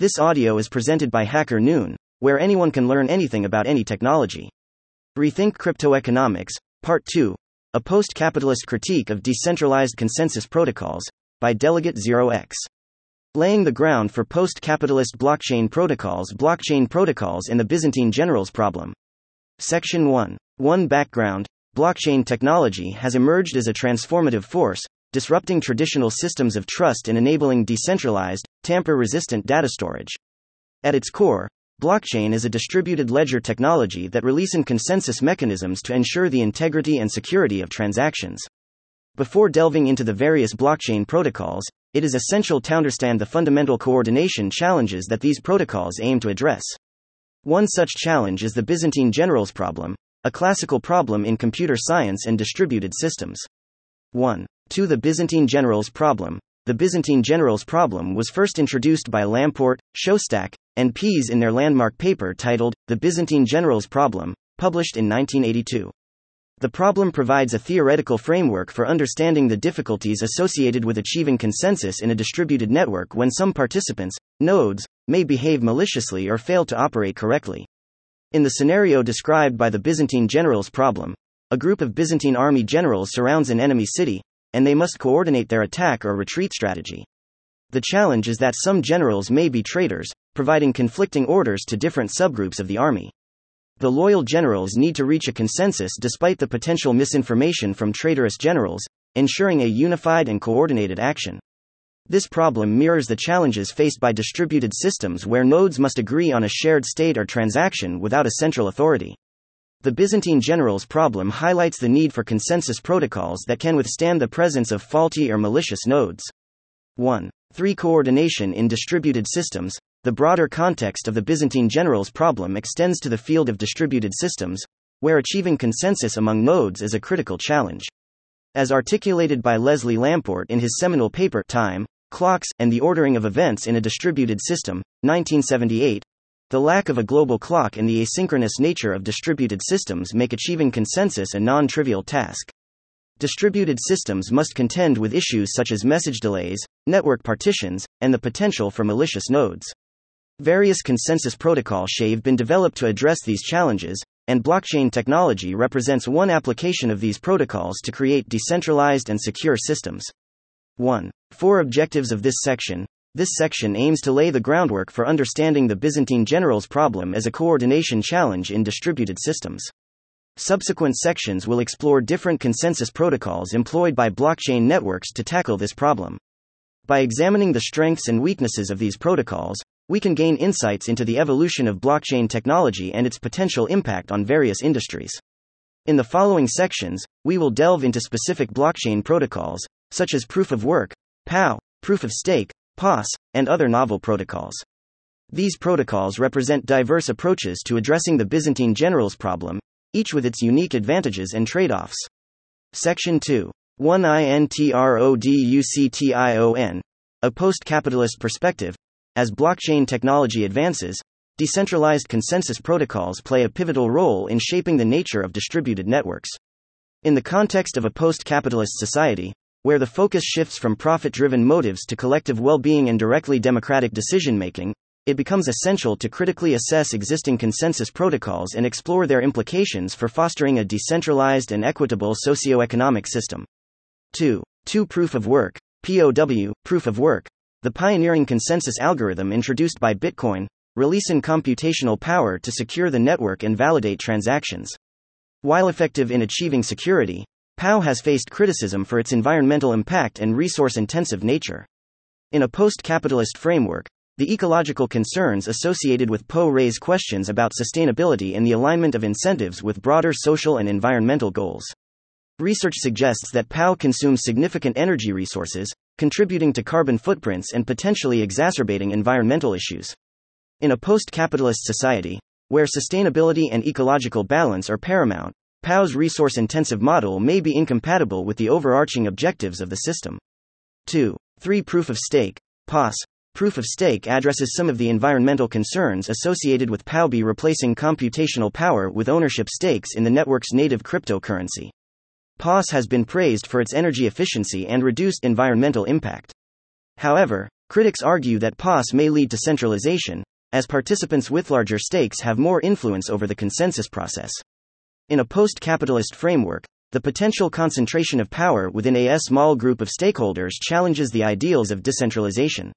This audio is presented by Hacker Noon, where anyone can learn anything about any technology. Rethink Cryptoeconomics, Part 2, a post-capitalist critique of decentralized consensus protocols, by Delegate0x. Laying the ground for post-capitalist blockchain protocols. Blockchain protocols in the Byzantine Generals Problem. Section 1. 1. Background. Blockchain technology has emerged as a transformative force, disrupting traditional systems of trust and enabling decentralized, tamper-resistant data storage. At its core, blockchain is a distributed ledger technology that relies on consensus mechanisms to ensure the integrity and security of transactions. Before delving into the various blockchain protocols, it is essential to understand the fundamental coordination challenges that these protocols aim to address. One such challenge is the Byzantine Generals Problem, a classical problem in computer science and distributed systems. 1. 2. The Byzantine Generals Problem. The Byzantine Generals Problem was first introduced by Lamport, Shostak, and Pease in their landmark paper titled, The Byzantine Generals Problem, published in 1982. The problem provides a theoretical framework for understanding the difficulties associated with achieving consensus in a distributed network when some participants, nodes, may behave maliciously or fail to operate correctly. In the scenario described by the Byzantine Generals Problem, a group of Byzantine army generals surrounds an enemy city, and they must coordinate their attack or retreat strategy. The challenge is that some generals may be traitors, providing conflicting orders to different subgroups of the army. The loyal generals need to reach a consensus despite the potential misinformation from traitorous generals, ensuring a unified and coordinated action. This problem mirrors the challenges faced by distributed systems where nodes must agree on a shared state or transaction without a central authority. The Byzantine Generals Problem highlights the need for consensus protocols that can withstand the presence of faulty or malicious nodes. 1. 3. Coordination in distributed systems. The broader context of the Byzantine Generals Problem extends to the field of distributed systems, where achieving consensus among nodes is a critical challenge. As articulated by Leslie Lamport in his seminal paper, Time, Clocks, and the Ordering of Events in a Distributed System, 1978, the lack of a global clock and the asynchronous nature of distributed systems make achieving consensus a non-trivial task. Distributed systems must contend with issues such as message delays, network partitions, and the potential for malicious nodes. Various consensus protocols have been developed to address these challenges, and blockchain technology represents one application of these protocols to create decentralized and secure systems. 1. 4. Objectives of this section. This section aims to lay the groundwork for understanding the Byzantine Generals Problem as a coordination challenge in distributed systems. Subsequent sections will explore different consensus protocols employed by blockchain networks to tackle this problem. By examining the strengths and weaknesses of these protocols, we can gain insights into the evolution of blockchain technology and its potential impact on various industries. In the following sections, we will delve into specific blockchain protocols, such as proof of work, POW, proof of stake, POS, and other novel protocols. These protocols represent diverse approaches to addressing the Byzantine Generals Problem, each with its unique advantages and trade-offs. Section 2. 1. Introduction, a post-capitalist perspective. As blockchain technology advances, decentralized consensus protocols play a pivotal role in shaping the nature of distributed networks. In the context of a post-capitalist society, where the focus shifts from profit-driven motives to collective well-being and directly democratic decision-making, it becomes essential to critically assess existing consensus protocols and explore their implications for fostering a decentralized and equitable socio-economic system. 2. 2. Proof of work. POW, proof of work. The pioneering consensus algorithm introduced by Bitcoin, releasing computational power to secure the network and validate transactions. While effective in achieving security, POW has faced criticism for its environmental impact and resource-intensive nature. In a post-capitalist framework, the ecological concerns associated with POW raise questions about sustainability and the alignment of incentives with broader social and environmental goals. Research suggests that POW consumes significant energy resources, contributing to carbon footprints and potentially exacerbating environmental issues. In a post-capitalist society, where sustainability and ecological balance are paramount, POW's resource-intensive model may be incompatible with the overarching objectives of the system. 2. 3. Proof of stake. POS, proof of stake addresses some of the environmental concerns associated with POW by replacing computational power with ownership stakes in the network's native cryptocurrency. POS has been praised for its energy efficiency and reduced environmental impact. However, Critics argue that POS may lead to centralization, as participants with larger stakes have more influence over the consensus process. In a post-capitalist framework, the potential concentration of power within a small group of stakeholders challenges the ideals of decentralization.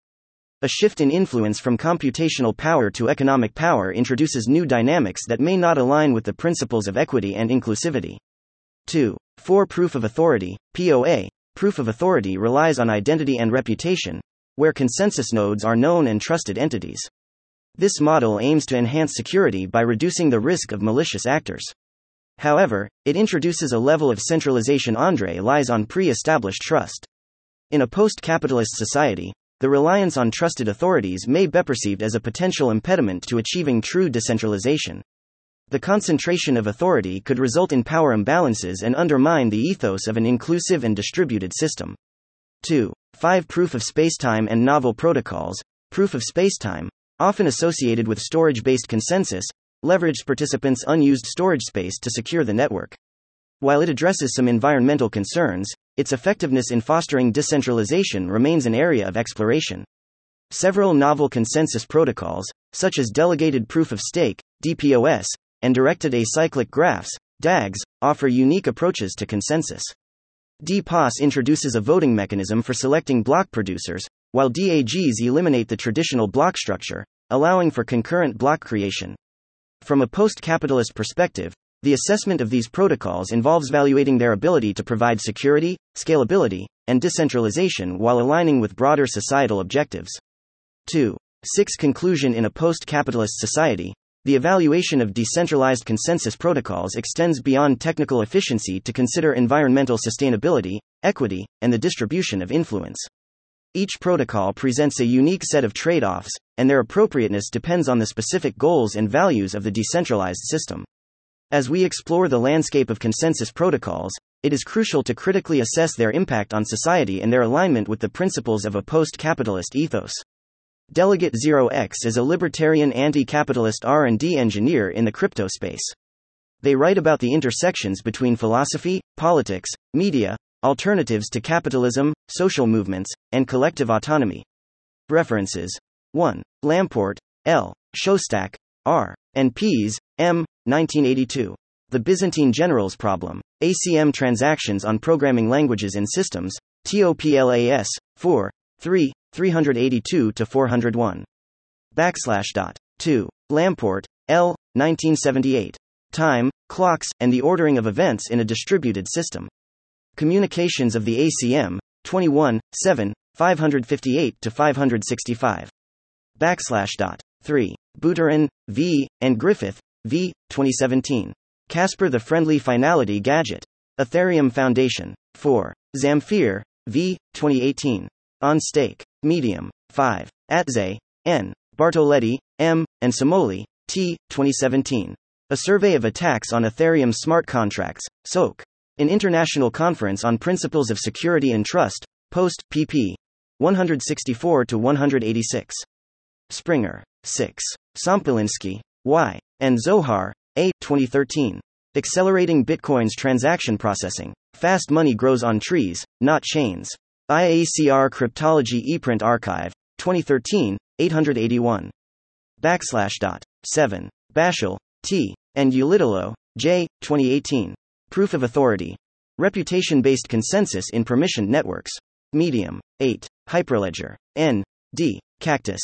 A shift in influence from computational power to economic power introduces new dynamics that may not align with the principles of equity and inclusivity. 2.4 Proof of Authority, POA. Proof of authority relies on identity and reputation, where consensus nodes are known and trusted entities. This model aims to enhance security by reducing the risk of malicious actors. However, it introduces a level of centralization that lies on pre-established trust. In a post-capitalist society, the reliance on trusted authorities may be perceived as a potential impediment to achieving true decentralization. The concentration of authority could result in power imbalances and undermine the ethos of an inclusive and distributed system. 2.5 Proof of Spacetime and Novel Protocols. Proof of spacetime, often associated with storage-based consensus, leverages participants' unused storage space to secure the network. While it addresses some environmental concerns, its effectiveness in fostering decentralization remains an area of exploration. Several novel consensus protocols, such as Delegated Proof of Stake, DPoS, and Directed Acyclic Graphs, DAGs, offer unique approaches to consensus. DPoS introduces a voting mechanism for selecting block producers, while DAGs eliminate the traditional block structure, allowing for concurrent block creation. From a post-capitalist perspective, the assessment of these protocols involves evaluating their ability to provide security, scalability, and decentralization while aligning with broader societal objectives. 2.6 Conclusion. In a post-capitalist society, the evaluation of decentralized consensus protocols extends beyond technical efficiency to consider environmental sustainability, equity, and the distribution of influence. Each protocol presents a unique set of trade-offs, and their appropriateness depends on the specific goals and values of the decentralized system. As we explore the landscape of consensus protocols, it is crucial to critically assess their impact on society and their alignment with the principles of a post-capitalist ethos. Delegate0x is a libertarian anti-capitalist R&D engineer in the crypto space. They write about the intersections between philosophy, politics, media, alternatives to capitalism, social movements, and collective autonomy. References: 1. Lamport, L., Shostak, R., and Pease, M., 1982. The Byzantine Generals Problem. ACM Transactions on Programming Languages and Systems. TOPLAS. 4. 3. 382-401. /2. Lamport, L. 1978. Time, Clocks, and the Ordering of Events in a Distributed System. Communications of the ACM. 21. 7. 558-565. /3. Buterin, V., and Griffith, V., 2017. Casper the Friendly Finality Gadget. Ethereum Foundation. 4. Zamfir, V., 2018. On Stake. Medium. 5. Atze, N., Bartoletti, M., and Simoli, T., 2017. A Survey of Attacks on Ethereum Smart Contracts, SOAK. An International Conference on Principles of Security and Trust, Post, pp. 164-186. Springer. 6. Sompolinski, Y., and Zohar, A., 2013. Accelerating Bitcoin's Transaction Processing. Fast Money Grows on Trees, Not Chains. IACR Cryptology ePrint Archive, 2013, 881. /7. Bashil, T., and Yulidolo, J., 2018. Proof of Authority. Reputation-based consensus in permissioned networks. Medium. 8. Hyperledger, N., D., Cactus.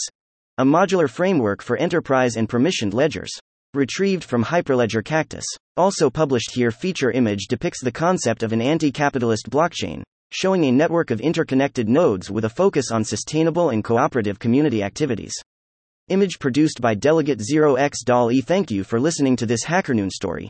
A modular framework for enterprise and permissioned ledgers. Retrieved from Hyperledger Cactus. Also published here. Feature image depicts the concept of an anti-capitalist blockchain, showing a network of interconnected nodes with a focus on sustainable and cooperative community activities. Image produced by Delegate0xDali. Thank you for listening to this Hacker Noon story,